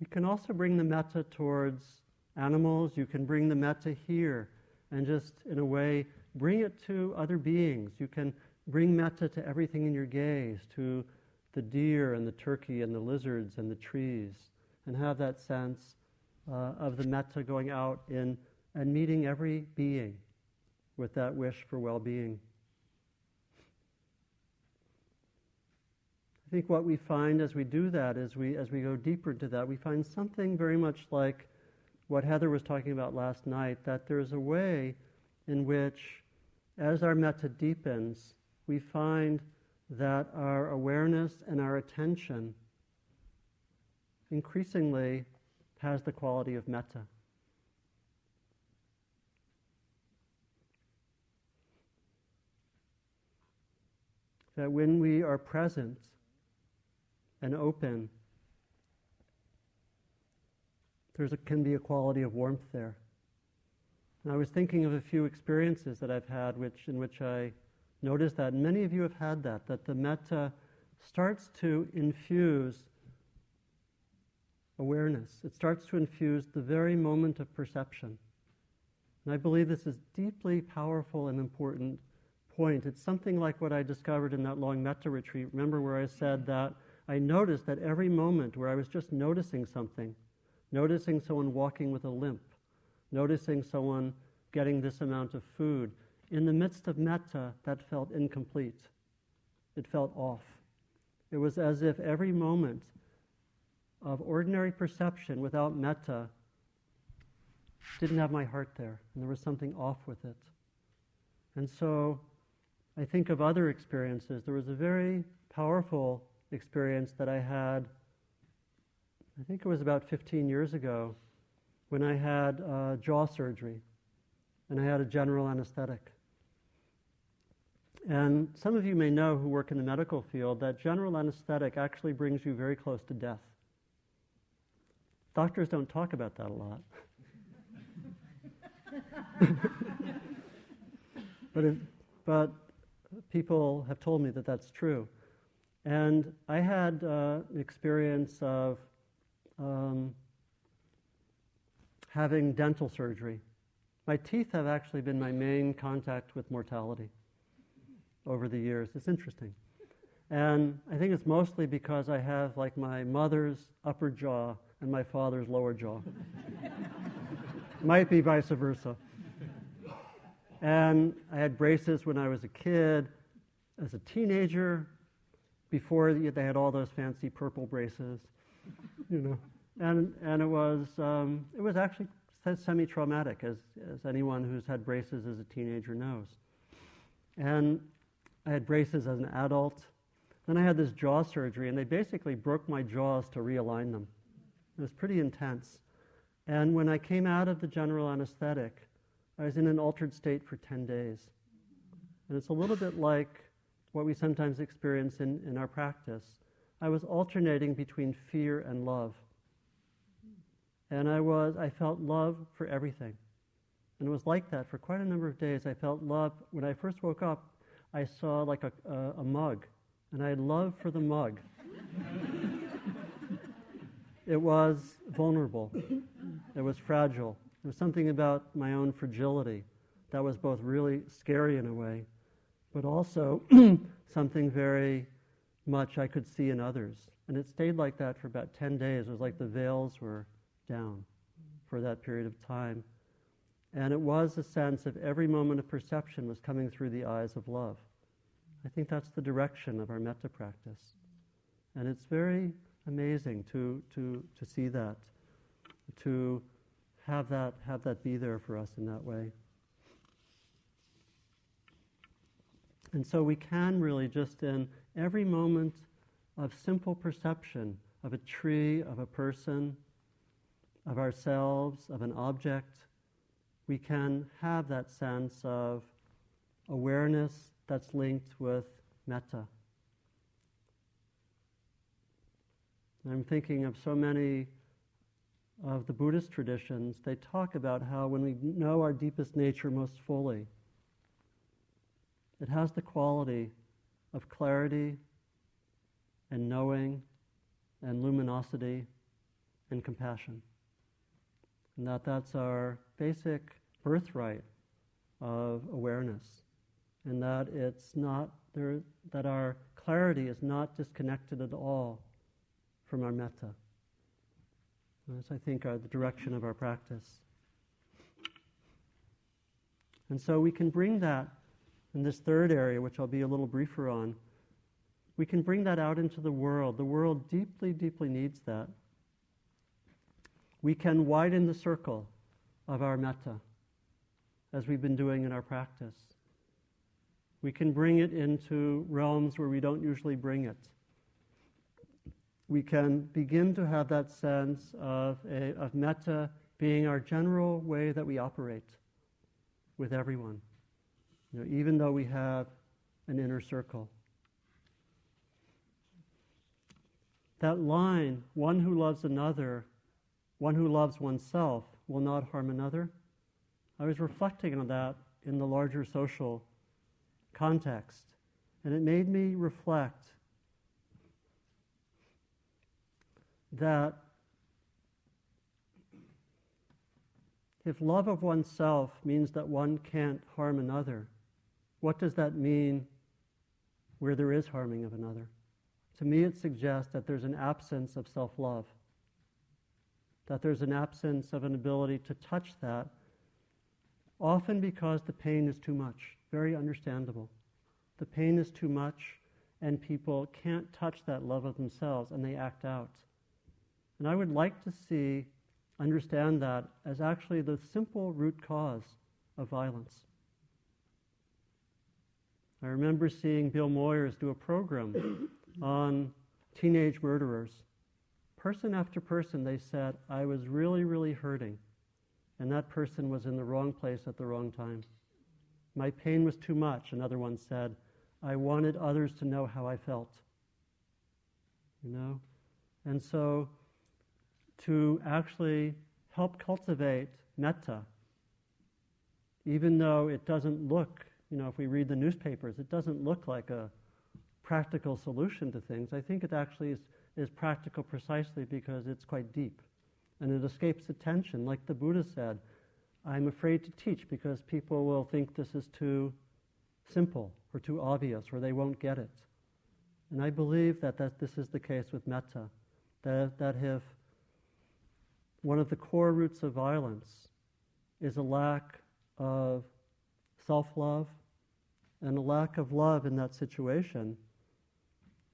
You can also bring the metta towards animals. You can bring the metta here and just, in a way, bring it to other beings. You can bring metta to everything in your gaze, to the deer and the turkey and the lizards and the trees, and have that sense of the metta going out in and meeting every being with that wish for well-being. I think what we find as we do that is as we go deeper into that, we find something very much like what Heather was talking about last night, that there is a way in which, as our metta deepens, we find that our awareness and our attention increasingly has the quality of metta. That when we are present and open, there can be a quality of warmth there. And I was thinking of a few experiences that I've had in which I noticed that, and many of you have had that the metta starts to infuse awareness. It starts to infuse the very moment of perception. And I believe this is deeply powerful and important point. It's something like what I discovered in that long metta retreat. Remember where I said that I noticed that every moment where I was just noticing something, noticing someone walking with a limp, noticing someone getting this amount of food, in the midst of metta, that felt incomplete. It felt off. It was as if every moment of ordinary perception without metta didn't have my heart there, and there was something off with it. And so I think of other experiences. There was a very powerful experience that I had, I think it was about 15 years ago, when I had jaw surgery, and I had a general anesthetic. And some of you may know who work in the medical field that general anesthetic actually brings you very close to death. Doctors don't talk about that a lot. But people have told me that that's true. And I had an experience of having dental surgery. My teeth have actually been my main contact with mortality over the years. It's interesting. And I think it's mostly because I have like my mother's upper jaw and my father's lower jaw. Might be vice versa. And I had braces when I was a kid, as a teenager, before they had all those fancy purple braces, you know. And it was actually semi-traumatic, as anyone who's had braces as a teenager knows. And I had braces as an adult. Then I had this jaw surgery, and they basically broke my jaws to realign them. It was pretty intense. And when I came out of the general anesthetic, I was in an altered state for 10 days. And it's a little bit like what we sometimes experience in our practice. I was alternating between fear and love. And I felt love for everything. And it was like that for quite a number of days. I felt love. When I first woke up, I saw like a mug, and I had love for the mug. It was vulnerable. It was fragile. It was something about my own fragility that was both really scary in a way, but also something very much I could see in others. And it stayed like that for about 10 days. It was like the veils were down for that period of time. And it was a sense of every moment of perception was coming through the eyes of love. I think that's the direction of our metta practice. And it's very amazing to see that, to have that be there for us in that way. And so we can really just in every moment of simple perception of a tree, of a person, of ourselves, of an object, we can have that sense of awareness that's linked with metta. And I'm thinking of so many of the Buddhist traditions. They talk about how when we know our deepest nature most fully, it has the quality of clarity and knowing and luminosity and compassion. And that's our basic birthright of awareness, and that it's not there, that our clarity is not disconnected at all from our metta. That's, I think, the direction of our practice. And so we can bring that in this third area, which I'll be a little briefer on. we can bring that out into the world. The world deeply, deeply needs that. We can widen the circle of our metta, as we've been doing in our practice. We can bring it into realms where we don't usually bring it. We can begin to have that sense of metta being our general way that we operate with everyone, you know, even though we have an inner circle. That line, one who loves another, one who loves oneself, will not harm another. I was reflecting on that in the larger social context, and it made me reflect that if love of oneself means that one can't harm another, what does that mean where there is harming of another? To me, it suggests that there's an absence of self-love, that there's an absence of an ability to touch that, often because the pain is too much. Very understandable. The pain is too much, and people can't touch that love of themselves, and they act out. And I would like to understand that as actually the simple root cause of violence. I remember seeing Bill Moyers do a program on teenage murderers. Person after person, they said, I was really, really hurting, and that person was in the wrong place at the wrong time. My pain was too much, another one said. I wanted others to know how I felt. You know? And so, to actually help cultivate metta, even though it doesn't look, you know, if we read the newspapers, it doesn't look like a practical solution to things. I think it actually is practical precisely because it's quite deep. And it escapes attention. Like the Buddha said, I'm afraid to teach because people will think this is too simple or too obvious, or they won't get it. And I believe that this is the case with metta, that if one of the core roots of violence is a lack of self-love and a lack of love in that situation,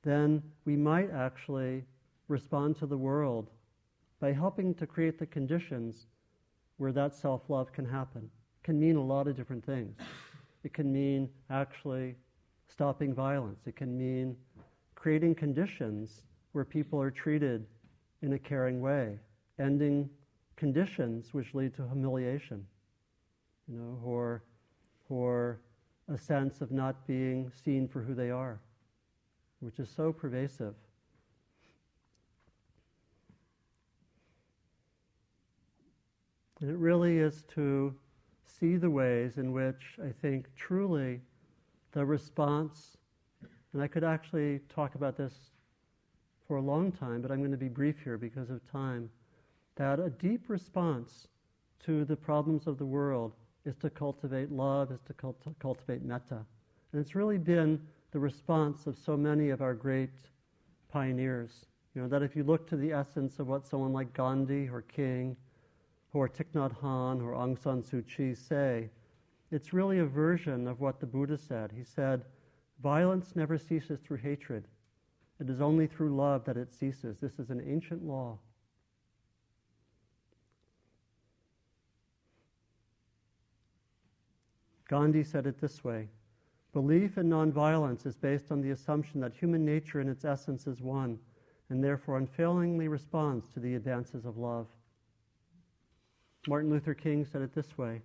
then we might actually respond to the world by helping to create the conditions where that self-love can happen. It can mean a lot of different things. It can mean actually stopping violence. It can mean creating conditions where people are treated in a caring way, ending conditions which lead to humiliation, you know, or a sense of not being seen for who they are, which is so pervasive. And it really is to see the ways in which I think truly the response, and I could actually talk about this for a long time, but I'm going to be brief here because of time, that a deep response to the problems of the world is to cultivate love, is to cultivate metta. And it's really been the response of so many of our great pioneers. You know, that if you look to the essence of what someone like Gandhi or King or Thich Nhat Hanh or Aung San Suu Kyi say, it's really a version of what the Buddha said. He said, violence never ceases through hatred. It is only through love that it ceases. This is an ancient law. Gandhi said it this way, belief in nonviolence is based on the assumption that human nature in its essence is one, and therefore unfailingly responds to the advances of love. Martin Luther King said it this way,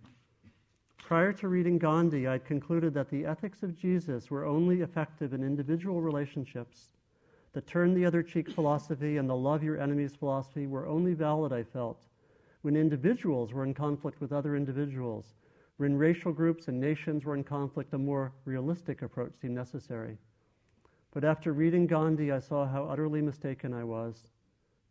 prior to reading Gandhi, I'd concluded that the ethics of Jesus were only effective in individual relationships. The turn the other cheek philosophy and the love your enemies philosophy were only valid, I felt, when individuals were in conflict with other individuals. When racial groups and nations were in conflict, a more realistic approach seemed necessary. But after reading Gandhi, I saw how utterly mistaken I was.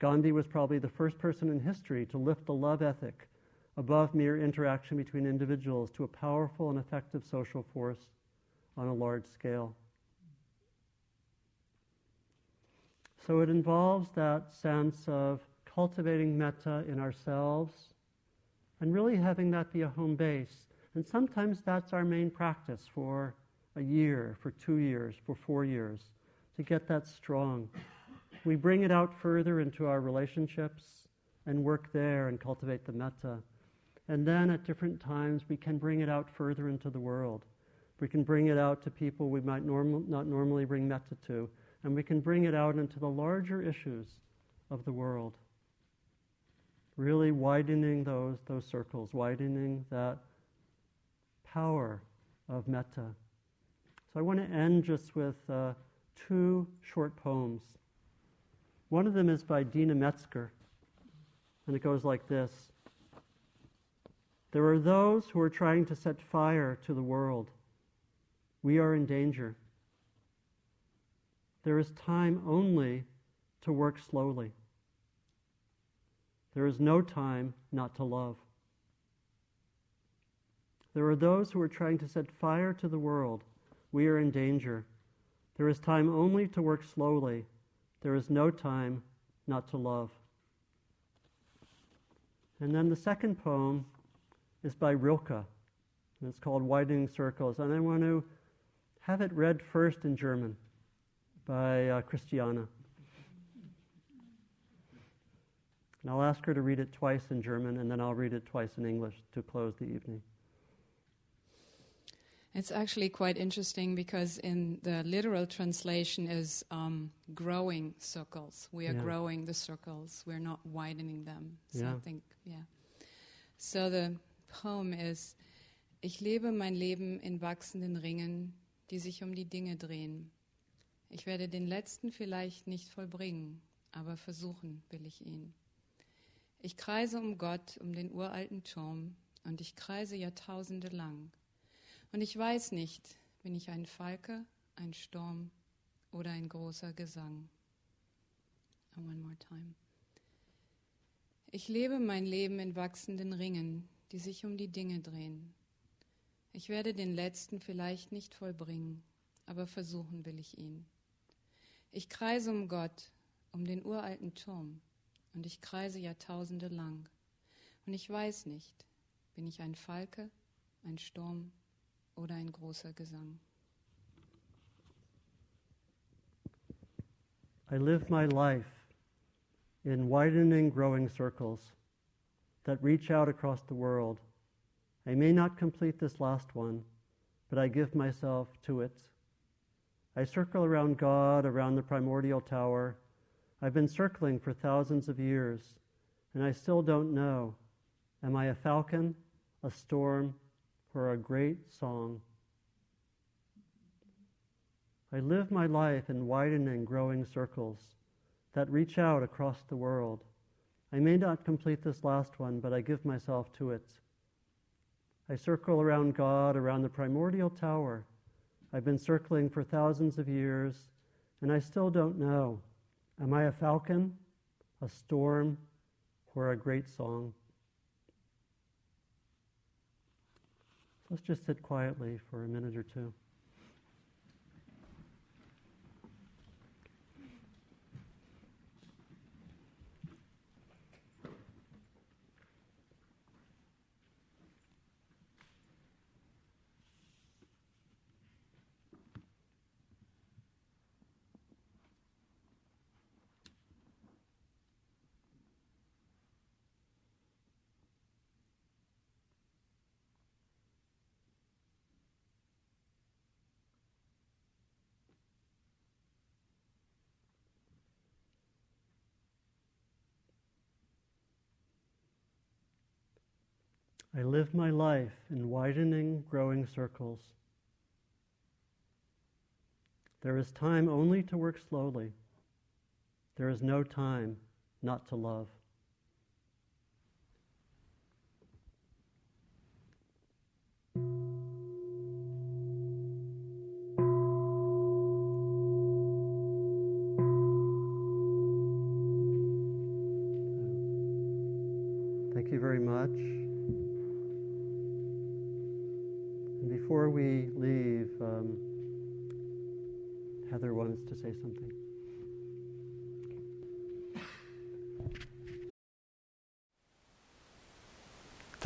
Gandhi was probably the first person in history to lift the love ethic above mere interaction between individuals to a powerful and effective social force on a large scale. So it involves that sense of cultivating metta in ourselves and really having that be a home base. And sometimes that's our main practice for a year, for 2 years, for 4 years, to get that strong. We bring it out further into our relationships and work there and cultivate the metta. And then at different times, we can bring it out further into the world. We can bring it out to people we might not normally bring metta to, and we can bring it out into the larger issues of the world. Really widening those circles, widening that power of metta. So I want to end just with two short poems. One of them is by Dina Metzger, and it goes like this. There are those who are trying to set fire to the world. We are in danger. There is time only to work slowly. There is no time not to love. There are those who are trying to set fire to the world. We are in danger. There is time only to work slowly. There is no time not to love. And then the second poem is by Rilke, and it's called Widening Circles. And I want to have it read first in German by Christiana. And I'll ask her to read it twice in German, and then I'll read it twice in English to close the evening. It's actually quite interesting because in the literal translation is growing circles. We are growing the circles. We're not widening them. So I think, So the poem is, Ich lebe mein Leben in wachsenden Ringen, die sich die Dinge drehen. Ich werde den letzten vielleicht nicht vollbringen, aber versuchen will ich ihn. Ich kreise Gott, den uralten Turm, und ich kreise Jahrtausende lang. Und ich weiß nicht, bin ich ein Falke, ein Sturm oder ein großer Gesang. And one more time. Ich lebe mein Leben in wachsenden Ringen, die sich die Dinge drehen. Ich werde den letzten vielleicht nicht vollbringen, aber versuchen will ich ihn. Ich kreise Gott, den uralten Turm, und ich kreise Jahrtausende lang. Und ich weiß nicht, bin ich ein Falke, ein Sturm oder ein großer Gesang. I live my life in widening, growing circles that reach out across the world. I may not complete this last one, but I give myself to it. I circle around God, around the primordial tower. I've been circling for thousands of years, and I still don't know. Am I a falcon, a storm, or a great song? I live my life in widening, growing circles that reach out across the world. I may not complete this last one, but I give myself to it. I circle around God, around the primordial tower. I've been circling for thousands of years, and I still don't know. Am I a falcon, a storm, or a great song? Let's just sit quietly for a minute or two. I live my life in widening, growing circles. There is time only to work slowly. There is no time not to love. Thank you very much. Before we leave, Heather wants to say something.